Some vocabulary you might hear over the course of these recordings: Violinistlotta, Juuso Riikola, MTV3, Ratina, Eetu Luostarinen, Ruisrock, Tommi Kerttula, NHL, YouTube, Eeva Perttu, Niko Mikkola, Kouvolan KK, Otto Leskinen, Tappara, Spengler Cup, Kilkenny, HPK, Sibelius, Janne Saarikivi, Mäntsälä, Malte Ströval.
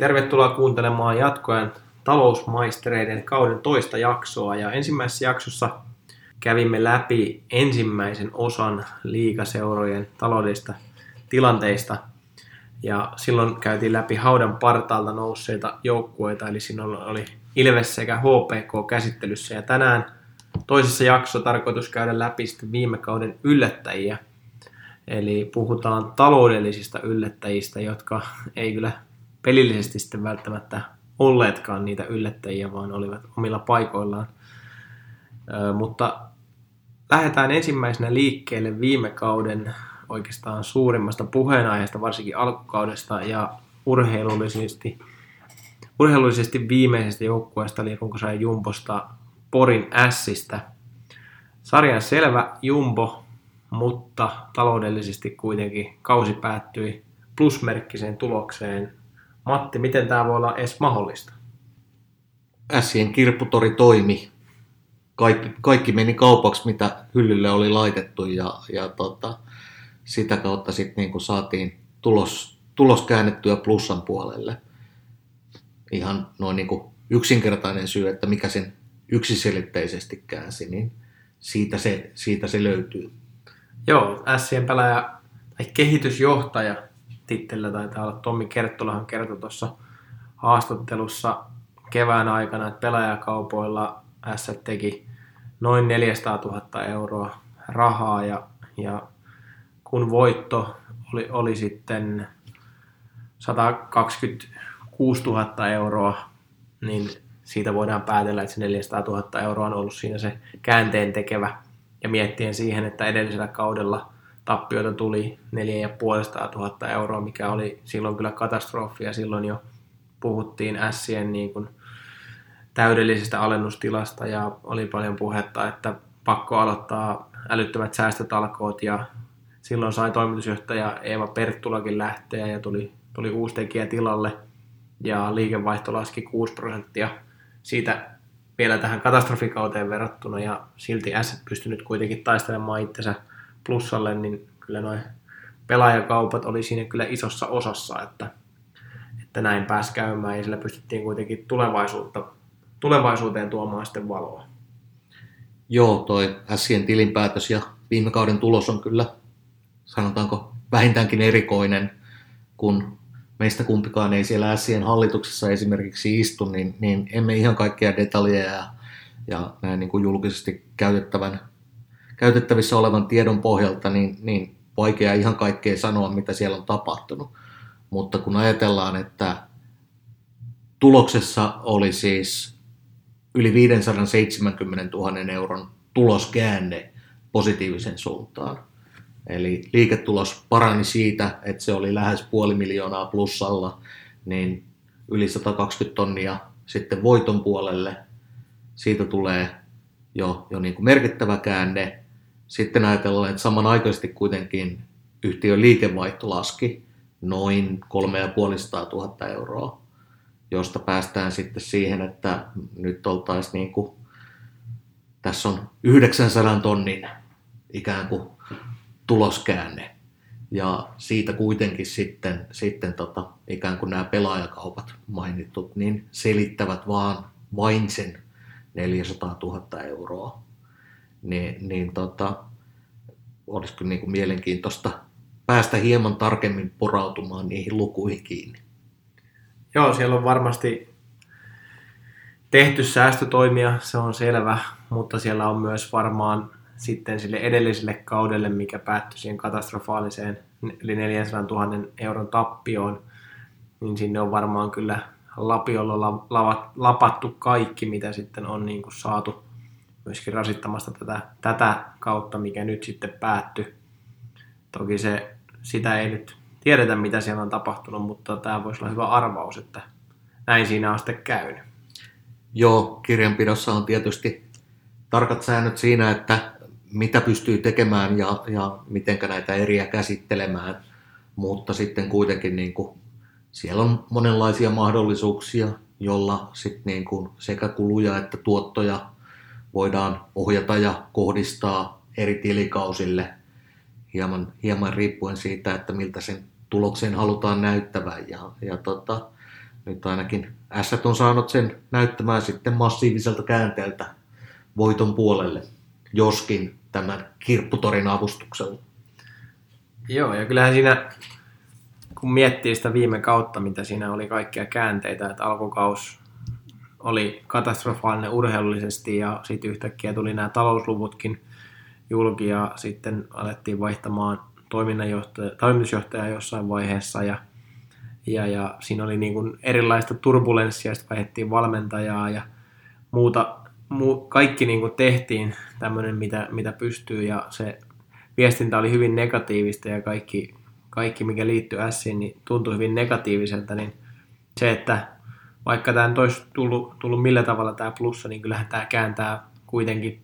Tervetuloa kuuntelemaan jatkoajan talousmaistereiden kauden toista jaksoa. Ja ensimmäisessä jaksossa kävimme läpi ensimmäisen osan liigaseurojen taloudellisista tilanteista. Ja silloin käytiin läpi haudan partaalta nousseita joukkueita, eli siinä oli Ilves sekä HPK käsittelyssä. Ja tänään toisessa jaksossa tarkoitus käydä läpi sitten viime kauden yllättäjiä. Eli puhutaan taloudellisista yllättäjistä, jotka ei kyllä pelillisesti sitten välttämättä olleetkaan niitä yllättäjiä, vaan olivat omilla paikoillaan. Mutta lähdetään ensimmäisenä liikkeelle viime kauden oikeastaan suurimmasta puheenaiheesta, varsinkin alkukaudesta, ja urheilullisesti viimeisestä joukkueesta, eli runkosarjan Jumbosta, Porin Ässistä. Sarjan selvä Jumbo, mutta taloudellisesti kuitenkin kausi päättyi plusmerkkiseen tulokseen. Matti, miten tämä voi olla edes mahdollista? Ässien kirpputori toimi. Kaikki meni kaupaksi, mitä hyllylle oli laitettu, ja sitä kautta sitten niinku saatiin tulos käännettyä plussan puolelle. Ihan noin niinku yksinkertainen syy, että mikä sen yksiselitteisesti käänsi, niin siitä se löytyy. Joo, Ässien pelaaja tai kehitysjohtaja tittelillä taitaa olla Tommi Kerttulahan kertoi tuossa haastattelussa kevään aikana, että pelaajakaupoilla Ässät teki noin 400 000 euroa rahaa, ja kun voitto oli sitten 126 000 euroa, niin siitä voidaan päätellä, että se 400 000 euroa on ollut siinä se käänteen tekevä. Ja miettien siihen, että edellisellä kaudella tappioita tuli 4 500 euroa, mikä oli silloin kyllä katastrofi, ja silloin jo puhuttiin Ässien niin kuin täydellisestä alennustilasta, ja oli paljon puhetta, että pakko aloittaa älyttömät säästötalkoot, ja silloin sai toimitusjohtaja Eeva Perttulakin lähteä, ja tuli uusi tekijä tilalle, ja liikevaihto laski 6% siitä vielä tähän katastrofikauteen verrattuna, ja silti Ässät pystynyt kuitenkin taistelemaan itsensä plussalle, niin kyllä nuo pelaajakaupat oli siinä kyllä isossa osassa, että näin pääsi käymään, ja sillä pystyttiin kuitenkin tulevaisuuteen tuomaan sitten valoa. Joo, toi Ässien tilinpäätös ja viime kauden tulos on kyllä, sanotaanko, vähintäänkin erikoinen, kun meistä kumpikaan ei siellä Ässien hallituksessa esimerkiksi istu, niin emme ihan kaikkia detaljeja ja näin niin kuin julkisesti käytettävissä olevan tiedon pohjalta, niin vaikea ihan kaikkea sanoa, mitä siellä on tapahtunut. Mutta kun ajatellaan, että tuloksessa oli siis yli 570 000 euron tuloskäänne positiivisen suuntaan. Eli liiketulos parani siitä, että se oli lähes 500 000 plussalla, niin yli 120 tonnia sitten voiton puolelle. Siitä tulee jo niin kuin merkittävä käänne. Sitten ajatellaan, että samanaikaisesti kuitenkin yhtiön liikevaihto laski noin 3 500 000 euroa, josta päästään sitten siihen, että nyt oltaisiin niin kuin, tässä on 900 tonnin ikään kuin tuloskäänne. Ja siitä kuitenkin sitten ikään kuin nämä pelaajakaupat mainitut, niin selittävät vain sen 400 000 euroa. Niin olisiko niin kuin mielenkiintoista päästä hieman tarkemmin porautumaan niihin lukuihin kiinni. Joo, siellä on varmasti tehty säästötoimia, se on selvä, mutta siellä on myös varmaan sitten sille edelliselle kaudelle, mikä päättyi siihen katastrofaaliseen yli 400 000 euron tappioon, niin sinne on varmaan kyllä lapiolla lapattu kaikki, mitä sitten on niin kuin saatu myöskin rasittamasta tätä kautta, mikä nyt sitten päättyi. Toki sitä ei nyt tiedetä, mitä siellä on tapahtunut, mutta tämä voisi olla hyvä arvaus, että näin siinä on sitten käynyt. Joo, kirjanpidossa on tietysti tarkat säännöt siinä, että mitä pystyy tekemään ja mitenkä näitä eriä käsittelemään, mutta sitten kuitenkin niin kuin siellä on monenlaisia mahdollisuuksia, jolla sit niin kuin sekä kuluja että tuottoja voidaan ohjata ja kohdistaa eri tilikausille hieman riippuen siitä, että miltä sen tuloksen halutaan näyttävän. Ja Nyt ainakin ässät on saanut sen näyttämään sitten massiiviselta käänteeltä voiton puolelle, joskin tämän kirpputorin avustuksella. Joo, ja kyllähän siinä, kun miettii sitä viime kautta, mitä siinä oli kaikkia käänteitä, että alkukaus oli katastrofaalinen urheilullisesti ja sitten yhtäkkiä tuli nämä talousluvutkin julki ja sitten alettiin vaihtamaan toimitusjohtajaa jossain vaiheessa ja siinä oli niin kuin erilaista turbulenssia, sitten vaihdettiin valmentajaa ja kaikki niin kuin tehtiin tämmöinen, mitä pystyy, ja se viestintä oli hyvin negatiivista ja kaikki mikä liittyy Ässiin, niin tuntui hyvin negatiiviselta, niin se, että vaikka tämä nyt olisi tullut millä tavalla tämä plussa, niin kyllähän tämä kääntää kuitenkin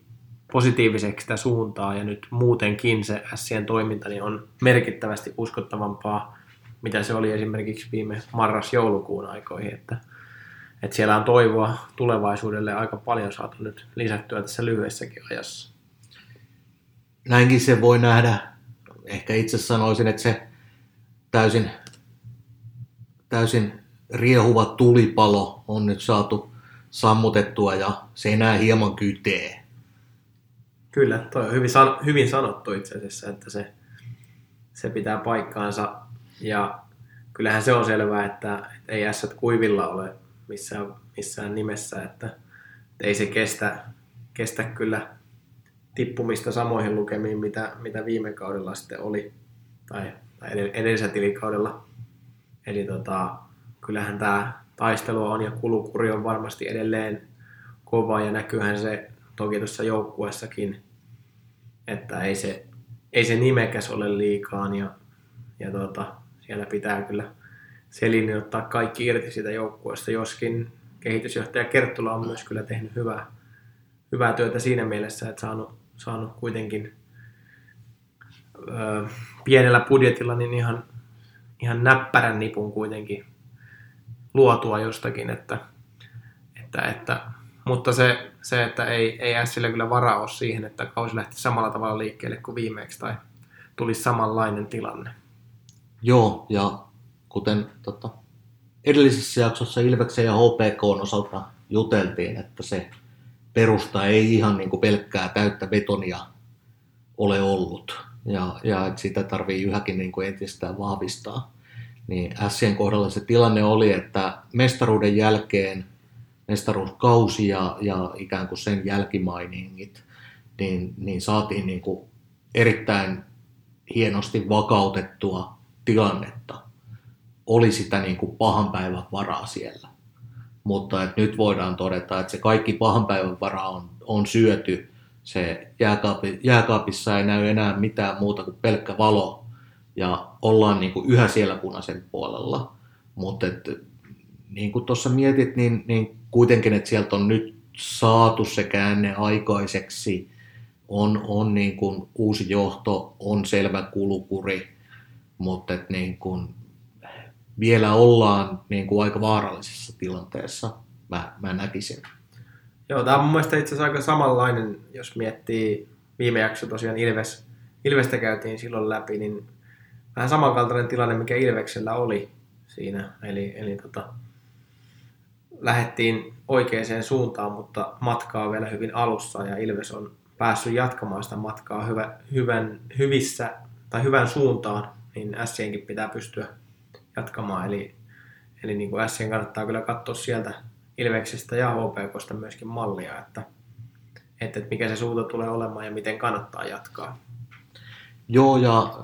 positiiviseksi sitä suuntaa, ja nyt muutenkin se Ässien toiminta niin on merkittävästi uskottavampaa, mitä se oli esimerkiksi viime marras-joulukuun aikoihin, että siellä on toivoa tulevaisuudelle aika paljon saatu nyt lisättyä tässä lyhyessäkin ajassa. Näinkin se voi nähdä. Ehkä itse sanoisin, että se täysin riehuva tulipalo on nyt saatu sammutettua ja se enää hieman kytee. Kyllä, toi on hyvin sanottu itse asiassa, että se pitää paikkaansa. Ja kyllähän se on selvää, että ei ässät kuivilla ole missään nimessä, että ei se kestä kyllä tippumista samoihin lukemiin, mitä viime kaudella sitten oli, tai edellisellä tilikaudella. Eli kyllähän tämä taistelu on ja kulukuri on varmasti edelleen kova, ja näkyyhän se toki tuossa joukkuessakin, että ei se nimekäs ole liikaan, ja siellä pitää kyllä selin ottaa kaikki irti siitä joukkueesta, joskin kehitysjohtaja Kerttula on myös kyllä tehnyt hyvää työtä siinä mielessä, että saanut kuitenkin pienellä budjetilla niin ihan näppärän nipun kuitenkin luotua jostakin, mutta se että ei Ässillä kyllä varaa ole siihen, että kausi lähti samalla tavalla liikkeelle kuin viimeksi tai tulisi samanlainen tilanne. Joo, ja kuten edellisessä jaksossa Ilveksen ja HPK:n osalta juteltiin, että se perusta ei ihan niin kuin pelkkää täyttä betonia ole ollut, ja sitä tarvii yhäkin niin kuin entistään vahvistaa. Niin Ässien kohdalla se tilanne oli, että mestaruuden jälkeen, mestaruuskausi ja ikään kuin sen jälkimainingit, niin saatiin niin kuin erittäin hienosti vakautettua tilannetta. Oli sitä niin kuin pahan päivän varaa siellä. Mutta nyt voidaan todeta, että se kaikki pahan päivän varaa on syöty. Se jääkaapissa ei näy enää mitään muuta kuin pelkkä valo. Ja ollaan niin kuin yhä siellä punaisen puolella. Mutta niin kuin tuossa mietit, niin kuitenkin, että sieltä on nyt saatu se käänne aikaiseksi. On niin kuin uusi johto, on selvä kulukuri, mutta niin kuin vielä ollaan niin kuin aika vaarallisessa tilanteessa, mä näkisin. Joo, tämä on mun mielestä itse asiassa aika samanlainen, jos miettii viime jakso tosiaan Ilvestä käytiin silloin läpi, niin vähän samankaltainen tilanne, mikä Ilveksellä oli siinä, eli lähdettiin oikeaan suuntaan, mutta matkaa on vielä hyvin alussa ja Ilves on päässyt jatkamaan sitä matkaa hyvän suuntaan, niin Ässienkin pitää pystyä jatkamaan. Eli niin kuin Ässien kannattaa kyllä katsoa sieltä Ilveksestä ja HPK:sta myöskin mallia, että mikä se suunta tulee olemaan ja miten kannattaa jatkaa. Joo, ja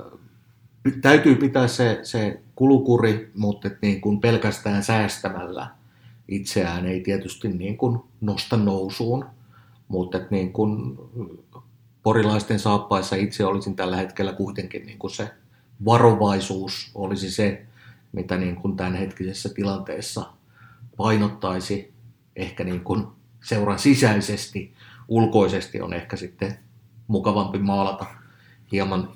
täytyy pitää se kulukuri, mutta niin kuin pelkästään säästämällä itseään ei tietysti niin kuin nosta nousuun. Mutta niin kun porilaisten saappaissa itse olisin tällä hetkellä kuitenkin niin kun se varovaisuus olisi se, mitä niin kun tämänhetkisessä tilanteessa painottaisi. Ehkä niin kun seuran sisäisesti, ulkoisesti on ehkä sitten mukavampi maalata hieman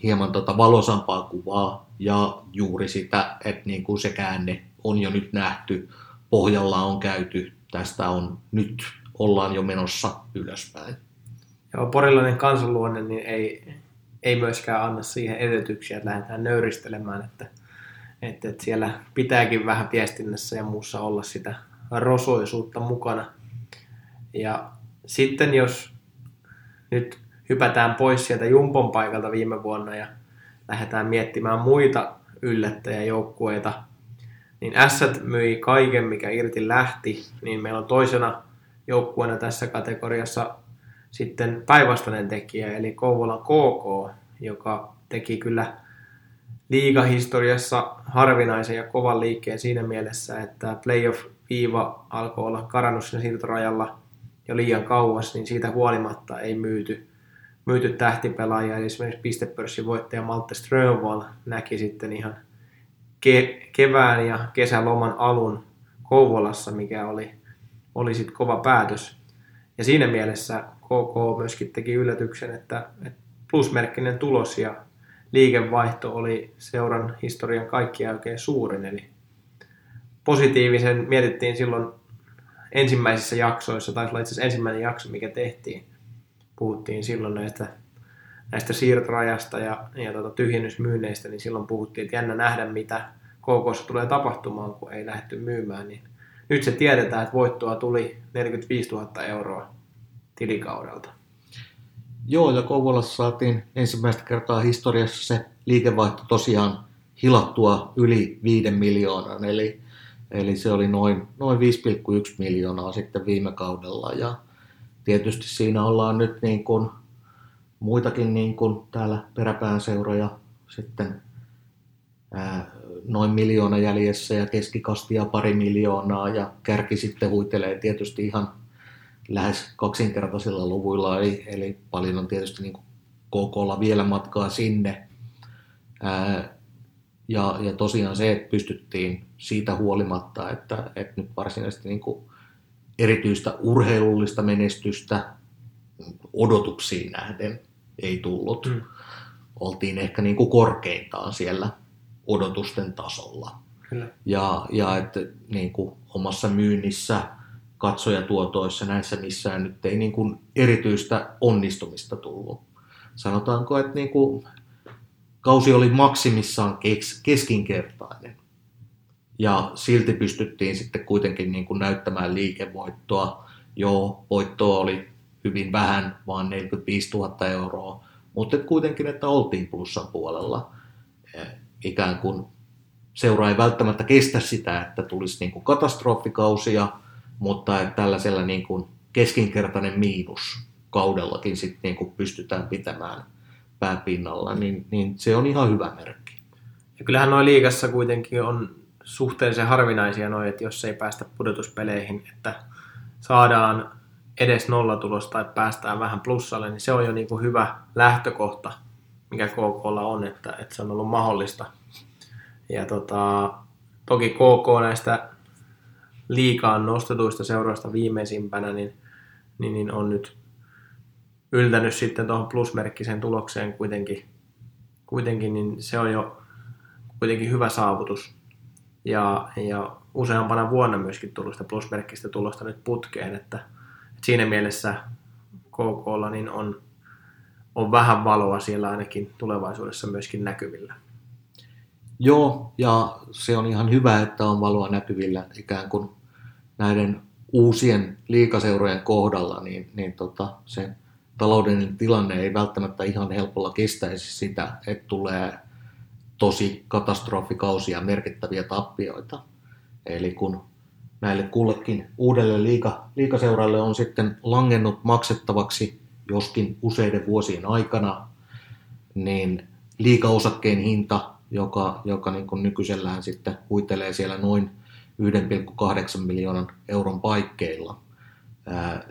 valoisampaa kuvaa. Ja juuri sitä, että niin kun se käänne on jo nyt nähty, pohjalla on käyty, tästä on nyt ollaan jo menossa ylöspäin. Joo, porilainen kansanluonne niin ei myöskään anna siihen edellytyksiä, että lähdetään nöyristelemään, että Että siellä pitääkin vähän viestinnässä ja muussa olla sitä rosoisuutta mukana. Ja sitten jos nyt hypätään pois sieltä Jumpon paikalta viime vuonna ja lähdetään miettimään muita yllättäjäjoukkueita, niin Ässät myi kaiken, mikä irti lähti, niin meillä on toisena joukkueena tässä kategoriassa sitten päinvastainen tekijä, eli Kouvolan KK, joka teki kyllä liigahistoriassa harvinaisen ja kovan liikkeen siinä mielessä, että playoff-viiva alkoi olla karannut siinä siirtorajalla jo liian kauas, niin siitä huolimatta ei myyty tähtipelaajia. Eli esimerkiksi pistepörssin voittaja Malte Ströval näki sitten ihan kevään ja kesäloman alun Kouvolassa, mikä oli sitten kova päätös. Ja siinä mielessä KK myöskin teki yllätyksen, että plusmerkkinen tulos ja liikevaihto oli seuran historian kaikkien oikein suurin. Eli positiivisen mietittiin silloin ensimmäisissä jaksoissa, taisi olla itse asiassa ensimmäinen jakso, mikä tehtiin. Puhuttiin silloin näistä siirtorajasta ja tyhjennysmyynneistä, niin silloin puhuttiin, että jännä nähdä, mitä KK:ssa tulee tapahtumaan, kun ei lähdetty myymään. Niin nyt se tiedetään, että voittoa tuli 45 000 € tilikaudelta. Joo, ja Kouvolassa saatiin ensimmäistä kertaa historiassa se liikevaihto tosiaan hilattua yli 5 miljoonan, eli se oli noin 5,1 miljoonaa sitten viime kaudella, ja tietysti siinä ollaan nyt niin kuin muitakin niin kuin täällä peräpään seuroja sitten noin miljoona jäljessä ja keskikastia 2 miljoonaa ja kärki sitten huitelee tietysti ihan lähes kaksinkertaisilla luvuilla, eli paljon on tietysti niin kuin KK:lla vielä matkaa sinne. Ja tosiaan se, että pystyttiin siitä huolimatta, että nyt varsinaisesti niin kuin erityistä urheilullista menestystä odotuksiin nähden ei tullut. Oltiin ehkä niin kuin korkeintaan siellä odotusten tasolla. Kyllä. Ja että niin kuin omassa myynnissä, katsojatuotoissa, näissä missään nyt ei niin kuin erityistä onnistumista tullut. Sanotaanko, että niin kuin kausi oli maksimissaan keskinkertainen ja silti pystyttiin sitten kuitenkin niin kuin näyttämään liikevoittoa. Joo, voittoa oli hyvin vähän, vaan 45 000 €, mutta kuitenkin, että oltiin plussan puolella. Ikään kuin seura ei välttämättä kestä sitä, että tulisi niin kuin katastrofikausia, mutta että tällaisella niin kuin keskinkertainen miinus kaudellakin sit niin kuin pystytään pitämään pääpinnalla, niin se on ihan hyvä merkki. Ja kyllähän noi liigassa kuitenkin on suhteellisen harvinaisia noi, että jos ei päästä pudotuspeleihin, että saadaan edes nollatulos tai päästään vähän plussalle, niin se on jo niin kuin hyvä lähtökohta, mikä KK:lla on, että se on ollut mahdollista. Ja toki KK näistä liigaan nostetuista seuroista viimeisimpänä, niin on nyt yltänyt sitten tuohon plusmerkkiseen tulokseen kuitenkin, niin se on jo kuitenkin hyvä saavutus. Ja useampana vuonna myöskin tullut sitä plusmerkkistä tulosta nyt putkeen, että siinä mielessä KK:lla niin on vähän valoa siellä ainakin tulevaisuudessa myöskin näkyvillä. Joo, ja se on ihan hyvä, että on valoa näkyvillä ikään kuin näiden uusien liigaseurojen kohdalla, niin se taloudellinen tilanne ei välttämättä ihan helpolla kestäisi sitä, että tulee tosi katastrofikausia, merkittäviä tappioita. Eli kun näille kullekin uudelle liigaseuralle on sitten langennut maksettavaksi joskin useiden vuosien aikana, niin liigaosakkeen hinta, joka niin kuin nykyisellään sitten huitelee siellä noin 1,8 miljoonan euron paikkeilla.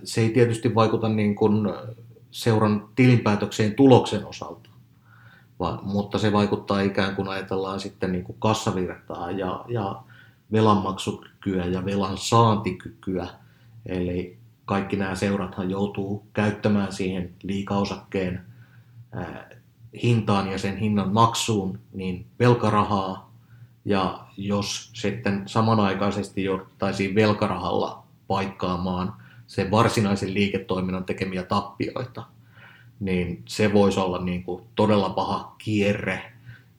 Se ei tietysti vaikuta niin kuin seuran tilinpäätökseen tuloksen osalta, mutta se vaikuttaa ikään kuin ajatellaan sitten niin kuin kassavirtaa ja velanmaksukykyä ja velan saantikykyä. Eli kaikki nämä seurathan joutuu käyttämään siihen liigaosakkeen hintaan ja sen hinnan maksuun niin velkarahaa, ja jos sitten samanaikaisesti jouduttaisiin velkarahalla paikkaamaan sen varsinaisen liiketoiminnan tekemiä tappioita, niin se voisi olla niin kuin todella paha kierre,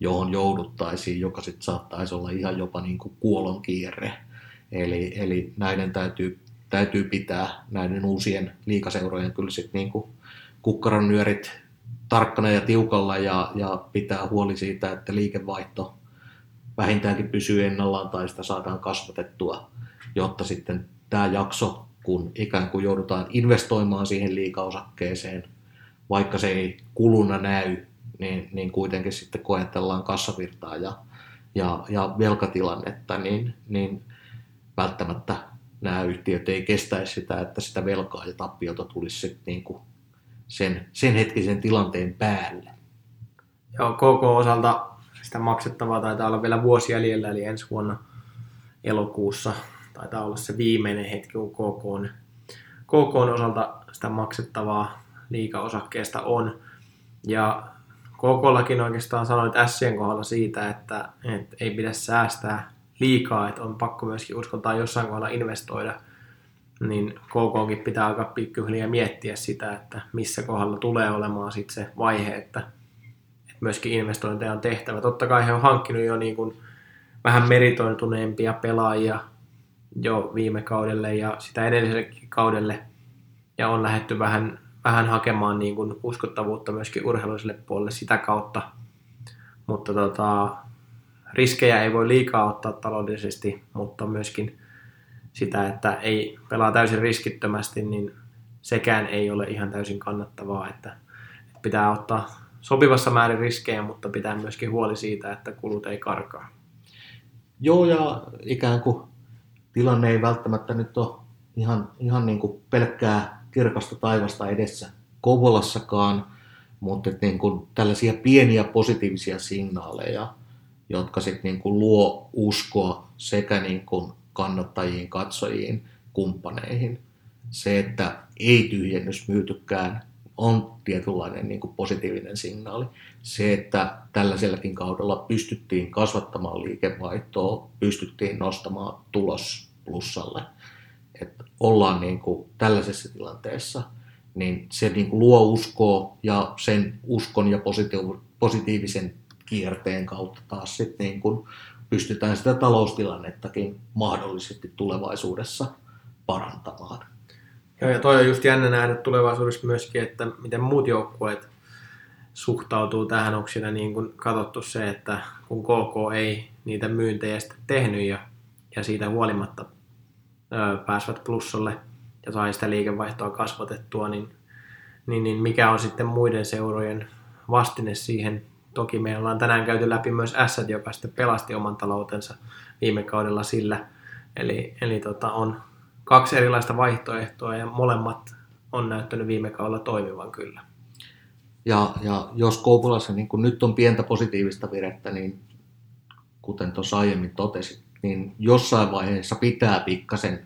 johon jouduttaisiin, joka sitten saattaisi olla ihan jopa niin kuin kuolon kierre. Eli näiden täytyy pitää näiden uusien liigaseurojen kyllä sitten niin kuin kukkaron nyörit tarkkana ja tiukalla ja pitää huoli siitä, että liikevaihto vähintäänkin pysyy ennallaan tai sitä saadaan kasvatettua, jotta sitten tämä jakso, kun ikään kuin joudutaan investoimaan siihen liigaosakkeeseen, vaikka se ei kuluna näy, niin kuitenkin sitten koetellaan kassavirtaa ja velkatilannetta, niin välttämättä nämä yhtiöt ei kestäisi sitä, että sitä velkaa ja tappiota tulisi niin kuin sen hetkisen tilanteen päälle. Joo, koko osalta sitä maksettavaa taitaa olla vielä vuosi jäljellä, eli ensi vuonna elokuussa taitaa olla se viimeinen hetki, kun KK:n osalta sitä maksettavaa liigaosakkeesta on. Ja KK:llakin oikeastaan sanoit S:n kohdalla siitä, että ei pidä säästää liikaa, että on pakko myöskin uskaltaa jossain kohdalla investoida, niin KK:nkin pitää alkaa pikkuhiljaa miettiä sitä, että missä kohdalla tulee olemaan sitten se vaihe, että myöskin investointeja on tehtävä. Totta kai he on hankkinut jo niin kuin vähän meritoituneempia pelaajia jo viime kaudelle ja sitä edellisellekin kaudelle, ja on lähdetty vähän hakemaan niin kuin uskottavuutta myöskin urheiluiselle puolelle sitä kautta, mutta riskejä ei voi liikaa ottaa taloudellisesti, mutta myöskin sitä, että ei pelaa täysin riskittömästi, niin sekään ei ole ihan täysin kannattavaa, että pitää ottaa sopivassa määrin riskejä, mutta pitää myöskin huoli siitä, että kulut ei karkaa. Joo, ja ikään kuin tilanne ei välttämättä nyt ole ihan niin kuin pelkkää kirkasta taivasta edessä Kouvolassakaan, mutta niin kuin tällaisia pieniä positiivisia signaaleja, jotka sitten niin kuin luo uskoa sekä niin kuin kannattajiin, katsojiin, kumppaneihin. Se, että ei tyhjennys myytykään, on tietynlainen niin kuin positiivinen signaali. Se, että tällaisellakin kaudella pystyttiin kasvattamaan liikevaihtoa, pystyttiin nostamaan tulos plussalle, että ollaan niin kuin tällaisessa tilanteessa, niin se niin kuin luo uskoa, ja sen uskon ja positiivisen kierteen kautta taas sitten niin kuin pystytään sitä taloustilannettakin mahdollisesti tulevaisuudessa parantamaan. Joo, ja toi on just jännä nähdä tulevaisuudessa myöskin, että miten muut joukkueet suhtautuu tähän. Onko siinä niin kuin katsottu se, että kun KK ei niitä myyntejä sitten tehnyt ja siitä huolimatta pääsivät plussalle ja sai sitä liikevaihtoa kasvatettua, niin mikä on sitten muiden seurojen vastine siihen? Toki me ollaan tänään käyty läpi myös S:t, joka sitten pelasti oman taloutensa viime kaudella sillä. Eli on kaksi erilaista vaihtoehtoa, ja molemmat on näyttänyt viime kaudella toimivan kyllä. Ja jos Kouvolassa niin kun nyt on pientä positiivista virettä, niin kuten tuossa aiemmin totesit, niin jossain vaiheessa pitää pikkasen,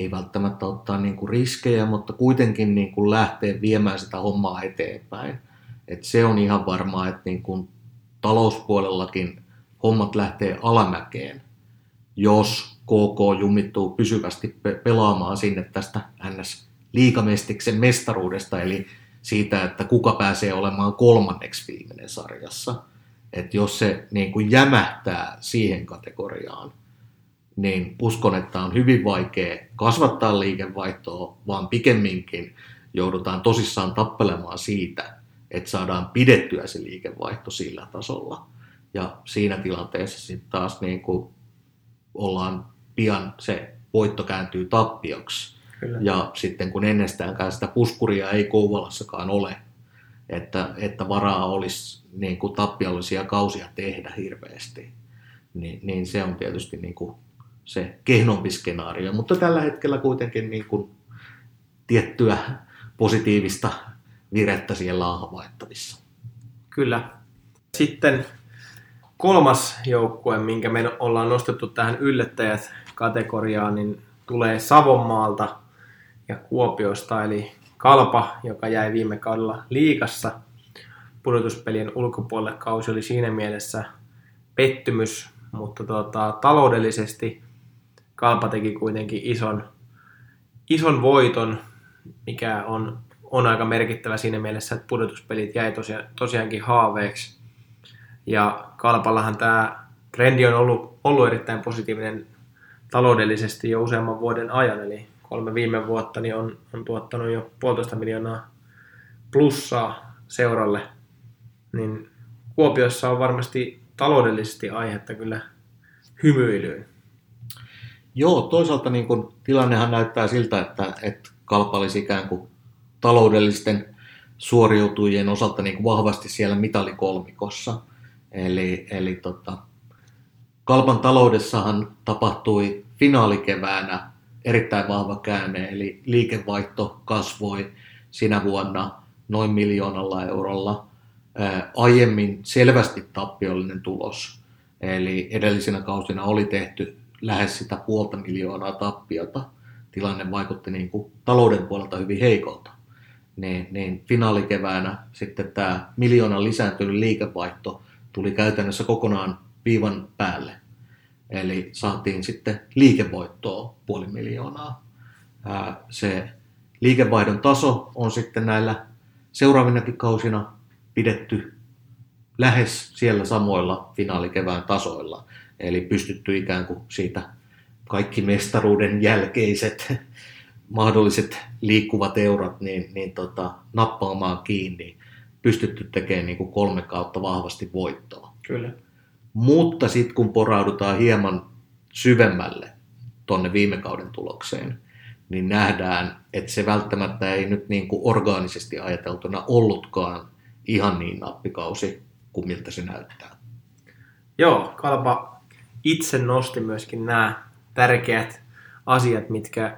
ei välttämättä ottaa niin kun riskejä, mutta kuitenkin niin kun lähteä viemään sitä hommaa eteenpäin. Et se on ihan varmaa, että niin kun talouspuolellakin hommat lähtee alamäkeen, jos KK jumittuu pysyvästi pelaamaan sinne tästä NS-liigamestiksen mestaruudesta, eli siitä, että kuka pääsee olemaan kolmanneksi viimeinen sarjassa. Et jos se niin kuin jämähtää siihen kategoriaan, niin uskon, että on hyvin vaikea kasvattaa liikevaihtoa, vaan pikemminkin joudutaan tosissaan tappelemaan siitä, että saadaan pidettyä se liikevaihto sillä tasolla. Ja siinä tilanteessa sitten taas niin kuin ollaan pian, se voitto kääntyy tappioksi. Kyllä. Ja sitten kun ennestäänkään sitä puskuria ei Kouvolassakaan ole, että varaa olisi niin kuin tappiollisia kausia tehdä hirveästi, niin se on tietysti niin kuin se kehnompi skenaario. Mutta tällä hetkellä kuitenkin niin kuin tiettyä positiivista virettä siellä on havaittavissa. Kyllä. Sitten kolmas joukkue, minkä me ollaan nostettu tähän yllättäjät-kategoriaan, niin tulee Savonmaalta ja Kuopiosta, eli Kalpa, joka jäi viime kaudella liigassa pudotuspelien ulkopuolelle. Kausi oli siinä mielessä pettymys, mutta taloudellisesti Kalpa teki kuitenkin ison voiton, mikä on aika merkittävä siinä mielessä, että pudotuspelit jäi tosiaankin haaveeksi. Ja Kalpallahan tämä trendi on ollut erittäin positiivinen taloudellisesti jo useamman vuoden ajan, eli 3 viime vuotta niin on tuottanut jo 1,5 miljoonaa plussaa seuralle. Niin Kuopiossa on varmasti taloudellisesti aihetta kyllä hymyilyyn. Joo, toisaalta niin kun tilannehan näyttää siltä, että Kalpa olisi ikään kuin taloudellisten suoriutujien osalta niin kuin vahvasti siellä mitalikolmikossa. Eli Kalpan taloudessahan tapahtui finaalikeväänä erittäin vahva käänne, eli liikevaihto kasvoi sinä vuonna noin 1 miljoonalla eurolla. Aiemmin selvästi tappiollinen tulos, eli edellisinä kausina oli tehty lähes sitä 0,5 miljoonaa tappiota. Tilanne vaikutti niin kuin talouden puolelta hyvin heikolta. Niin finaalikeväänä sitten tämä 1 miljoonan lisääntynyt liikevaihto tuli käytännössä kokonaan viivan päälle. Eli saatiin sitten liikevoittoa 0,5 miljoonaa. Se liikevaihdon taso on sitten näillä seuraavinakin kausina pidetty lähes siellä samoilla finaalikevään tasoilla. Eli pystytty ikään kuin siitä kaikki mestaruuden jälkeiset mahdolliset liikkuvat eurot nappaamaan kiinni. Pystytty tekemään niin kuin 3 kautta vahvasti voittoa. Kyllä. Mutta sitten kun poraudutaan hieman syvemmälle tuonne viime kauden tulokseen, niin nähdään, että se välttämättä ei nyt niin kuin orgaanisesti ajateltuna ollutkaan ihan niin nappikausi kuin miltä se näyttää. Joo, Kalpa itse nosti myöskin nämä tärkeät asiat,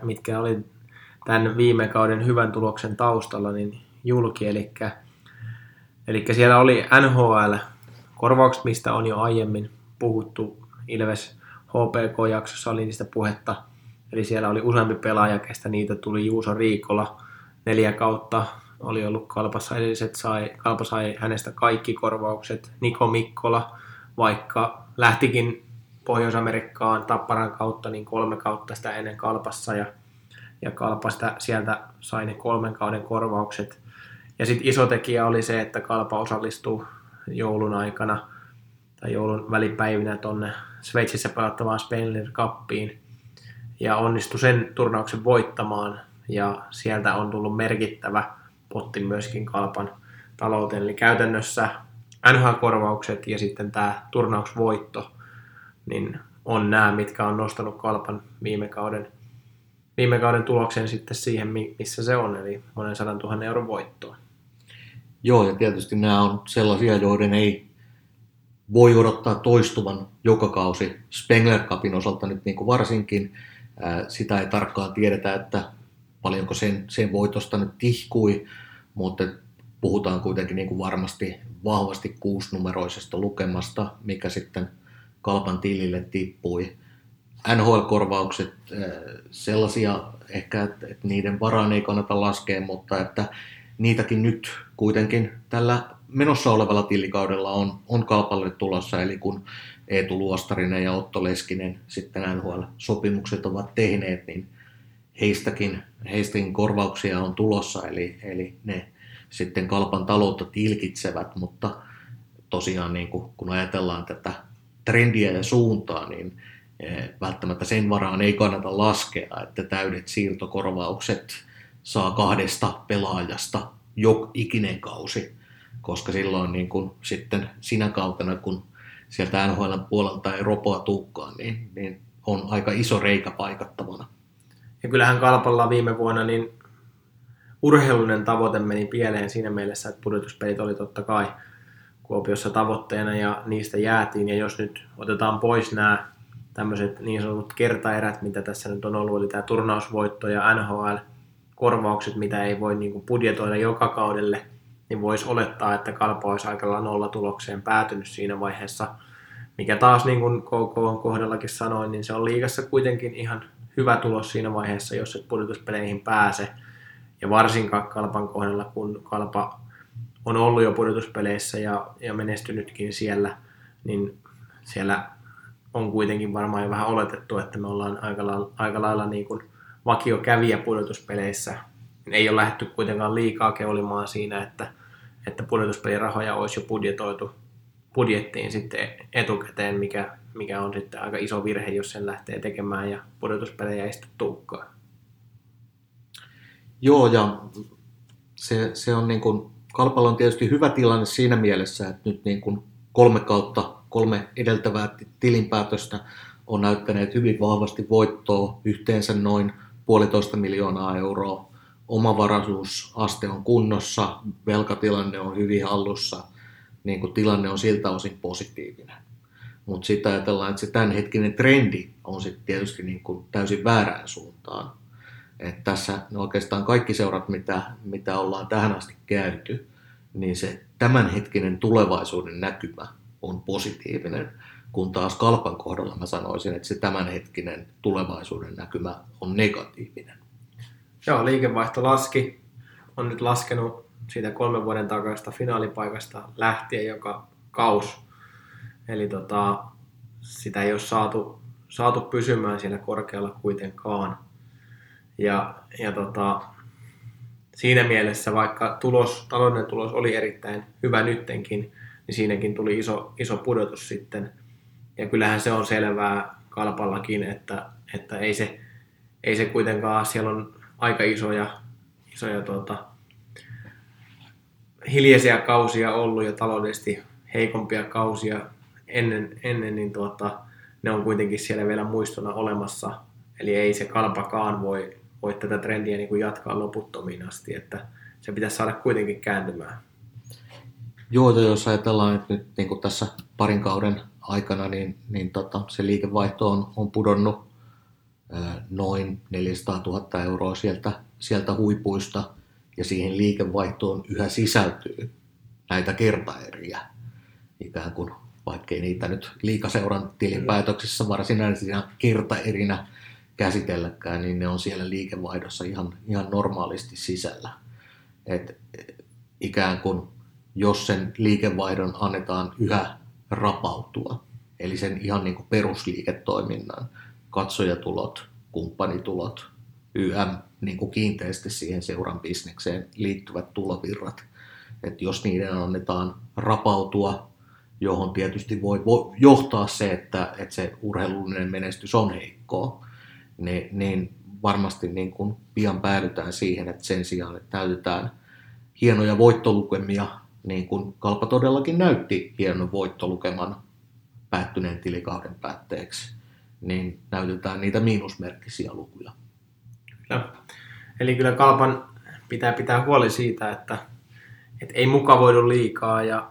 mitkä oli tämän viime kauden hyvän tuloksen taustalla niin julki. Eli siellä oli NHL-korvaukset, mistä on jo aiemmin puhuttu. Ilves HPK-jaksossa oli niistä puhetta. Eli siellä oli useampi pelaaja, kestä niitä tuli Juuso Riikola 4 kautta. Oli ollut Kalpassa edelliset, Kalpa sai hänestä kaikki korvaukset. Niko Mikkola, vaikka lähtikin Pohjois-Amerikkaan Tapparan kautta, niin 3 kautta sitä ennen Kalpassa. Ja Kalpasta sieltä sai ne 3 kauden korvaukset. Ja sitten iso tekijä oli se, että Kalpa osallistuu joulun aikana tai joulun välipäivinä tuonne Sveitsissä pelattavaan Spengler Cupiin ja onnistui sen turnauksen voittamaan. Ja sieltä on tullut merkittävä potti myöskin Kalpan talouteen. Eli käytännössä NHL-korvaukset ja sitten tämä turnauksvoitto niin on nämä, mitkä on nostanut Kalpan viime kauden tuloksen sitten siihen, missä se on, eli monen 100 000 euron voittoa. Joo, ja tietysti nämä on sellaisia, joiden ei voi odottaa toistuvan joka kausi. Spengler Cupin osalta nyt niin kuin varsinkin. Sitä ei tarkkaan tiedetä, että paljonko sen voitosta nyt tihkui, mutta puhutaan kuitenkin niin kuin varmasti vahvasti 6-numeroisesta lukemasta, mikä sitten Kalpan tilille tippui. NHL-korvaukset sellaisia ehkä, että niiden varaan ei kannata laskea, mutta että niitäkin nyt kuitenkin tällä menossa olevalla tilikaudella on Kalpalle tulossa. Eli kun Eetu Luostarinen ja Otto Leskinen sitten NHL-sopimukset ovat tehneet, niin heistäkin korvauksia on tulossa. Eli ne sitten Kalpan taloutta tilkitsevät, mutta tosiaan niin kun ajatellaan tätä trendiä ja suuntaa, niin välttämättä sen varaan ei kannata laskea, että täydet siirtokorvaukset saa 2 pelaajasta jo ikinen kausi, koska silloin niin kuin sitten sinä kautena, kun sieltä NHL:n puolelta ei ropoa tulekaan, niin on aika iso reikä paikattavana. Ja kyllähän Kalpalla viime vuonna niin urheilullinen tavoite meni pieleen siinä mielessä, että pudotuspelit oli totta kai Kuopiossa tavoitteena ja niistä jäätiin, ja jos nyt otetaan pois nämä tämmöiset niin sanotut kertaerät, mitä tässä nyt on ollut, eli tämä turnausvoitto ja NHL-korvaukset, mitä ei voi niin kuin budjetoida joka kaudelle, niin voisi olettaa, että Kalpa olisi aikalailla 0 tulokseen päätynyt siinä vaiheessa, mikä taas niin kuin KK kohdallakin sanoin, niin se on liigassa kuitenkin ihan hyvä tulos siinä vaiheessa, jos et pudotuspeleihin pääse, ja varsinkaan Kalpan kohdalla, kun Kalpa on ollut jo pudotuspeleissä ja menestynytkin siellä, niin siellä on kuitenkin varmaan jo vähän oletettu, että me ollaan aika lailla niin kuin vakiokävijä pudotuspeleissä. Ei ole lähdetty kuitenkaan liikaa keulimaan siinä, että pudotuspelirahoja olisi jo budjetoitu budjettiin sitten etukäteen, mikä on sitten aika iso virhe, jos sen lähtee tekemään ja pudotuspelejä ei sitten tulekaan. Joo, ja se on niin kuin, Kalpalla on tietysti hyvä tilanne siinä mielessä, että nyt niin kuin 3 edeltävää tilinpäätöstä on näyttäneet hyvin vahvasti voittoa, yhteensä noin 1,5 miljoonaa euroa. Omavaraisuusaste on kunnossa, velkatilanne on hyvin hallussa, niin kuin tilanne on siltä osin positiivinen. Mutta sitä ajatellaan, että se tämänhetkinen trendi on sitten tietysti niin kuin täysin väärään suuntaan. Et tässä no oikeastaan kaikki seurat, mitä ollaan tähän asti käyty, niin se tämänhetkinen tulevaisuuden näkymä on positiivinen, kun taas Kalpan kohdalla mä sanoisin, että se tämänhetkinen tulevaisuuden näkymä on negatiivinen. Joo, liikevaihto laski, on nyt laskenut siitä 3 vuoden takaisesta finaalipaikasta lähtien joka kausi. Eli sitä ei ole saatu pysymään siellä korkealla kuitenkaan. Ja siinä mielessä, vaikka taloudellinen tulos oli erittäin hyvä nyttenkin, niin siinäkin tuli iso pudotus sitten. Ja kyllähän se on selvää Kalpallakin, että ei se kuitenkaan, siellä on aika isoja hiljaisia kausia ollut ja taloudellisesti heikompia kausia ennen niin ne on kuitenkin siellä vielä muistona olemassa. Eli ei se Kalpakaan voi tätä trendiä niin kuin jatkaa loputtomiin asti, että se pitäisi saada kuitenkin kääntymään. Joo, jos ajatellaan, että nyt niin kuin tässä parin kauden aikana, niin se liikevaihto on pudonnut noin 400 000 euroa sieltä huipuista, ja siihen liikevaihtoon yhä sisältyy näitä kertaeriä, ikään kuin vaikkei niitä nyt liikaseuran tilinpäätöksessä varsinaisina kertaerinä käsitelläkään, niin ne on siellä liikevaihdossa ihan normaalisti sisällä. Et ikään kuin jos sen liikevaihdon annetaan yhä rapautua, eli sen ihan niin kuin perusliiketoiminnan, katsojatulot, kumppanitulot, YM, niin kuin kiinteästi siihen seuran bisnekseen liittyvät tulovirrat, että jos niiden annetaan rapautua, johon tietysti voi johtaa se, että se urheilullinen menestys on heikkoa, niin varmasti niin kuin pian päädytään siihen, että sen sijaan, että näytetään hienoja voittolukemia, niin kuin Kalpa todellakin näytti hienon voittolukeman päättyneen tilikauden päätteeksi, niin näytetään niitä miinusmerkkisiä lukuja. Kyllä. Eli kyllä Kalpan pitää huoli siitä, että ei mukavoidu liikaa ja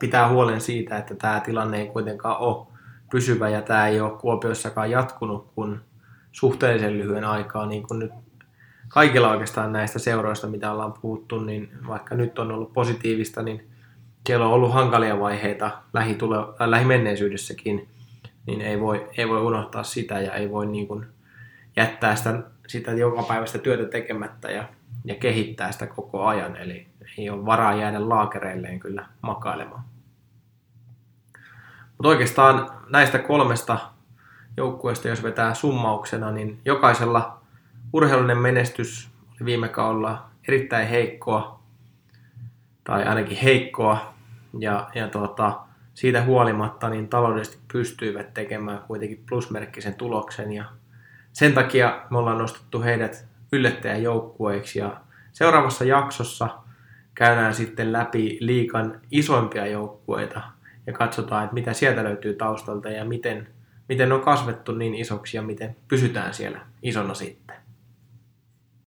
pitää huolen siitä, että tämä tilanne ei kuitenkaan ole pysyvä ja tämä ei ole Kuopiossakaan jatkunut kuin suhteellisen lyhyen aikaa, niin kuin nyt kaikilla oikeastaan näistä seuroista, mitä ollaan puhuttu, niin vaikka nyt on ollut positiivista, niin siellä on ollut hankalia vaiheita lähimenneisyydessäkin, niin ei voi unohtaa sitä ja ei voi niin kuin jättää sitä jokapäiväistä työtä tekemättä ja kehittää sitä koko ajan, eli ei ole varaa jäädä laakereilleen kyllä makailemaan. Mutta oikeastaan näistä 3 joukkueesta, jos vetää summauksena, niin jokaisella urheilullinen menestys oli viime kaudella erittäin heikkoa, tai ainakin heikkoa, ja siitä huolimatta niin taloudellisesti pystyivät tekemään kuitenkin plusmerkkisen tuloksen, ja sen takia me ollaan nostettu heidät yllättäjäjoukkueiksi, ja seuraavassa jaksossa käydään sitten läpi liigan isoimpia joukkueita, ja katsotaan, että mitä sieltä löytyy taustalta ja miten on kasvettu niin isoksi ja miten pysytään siellä isona sitten.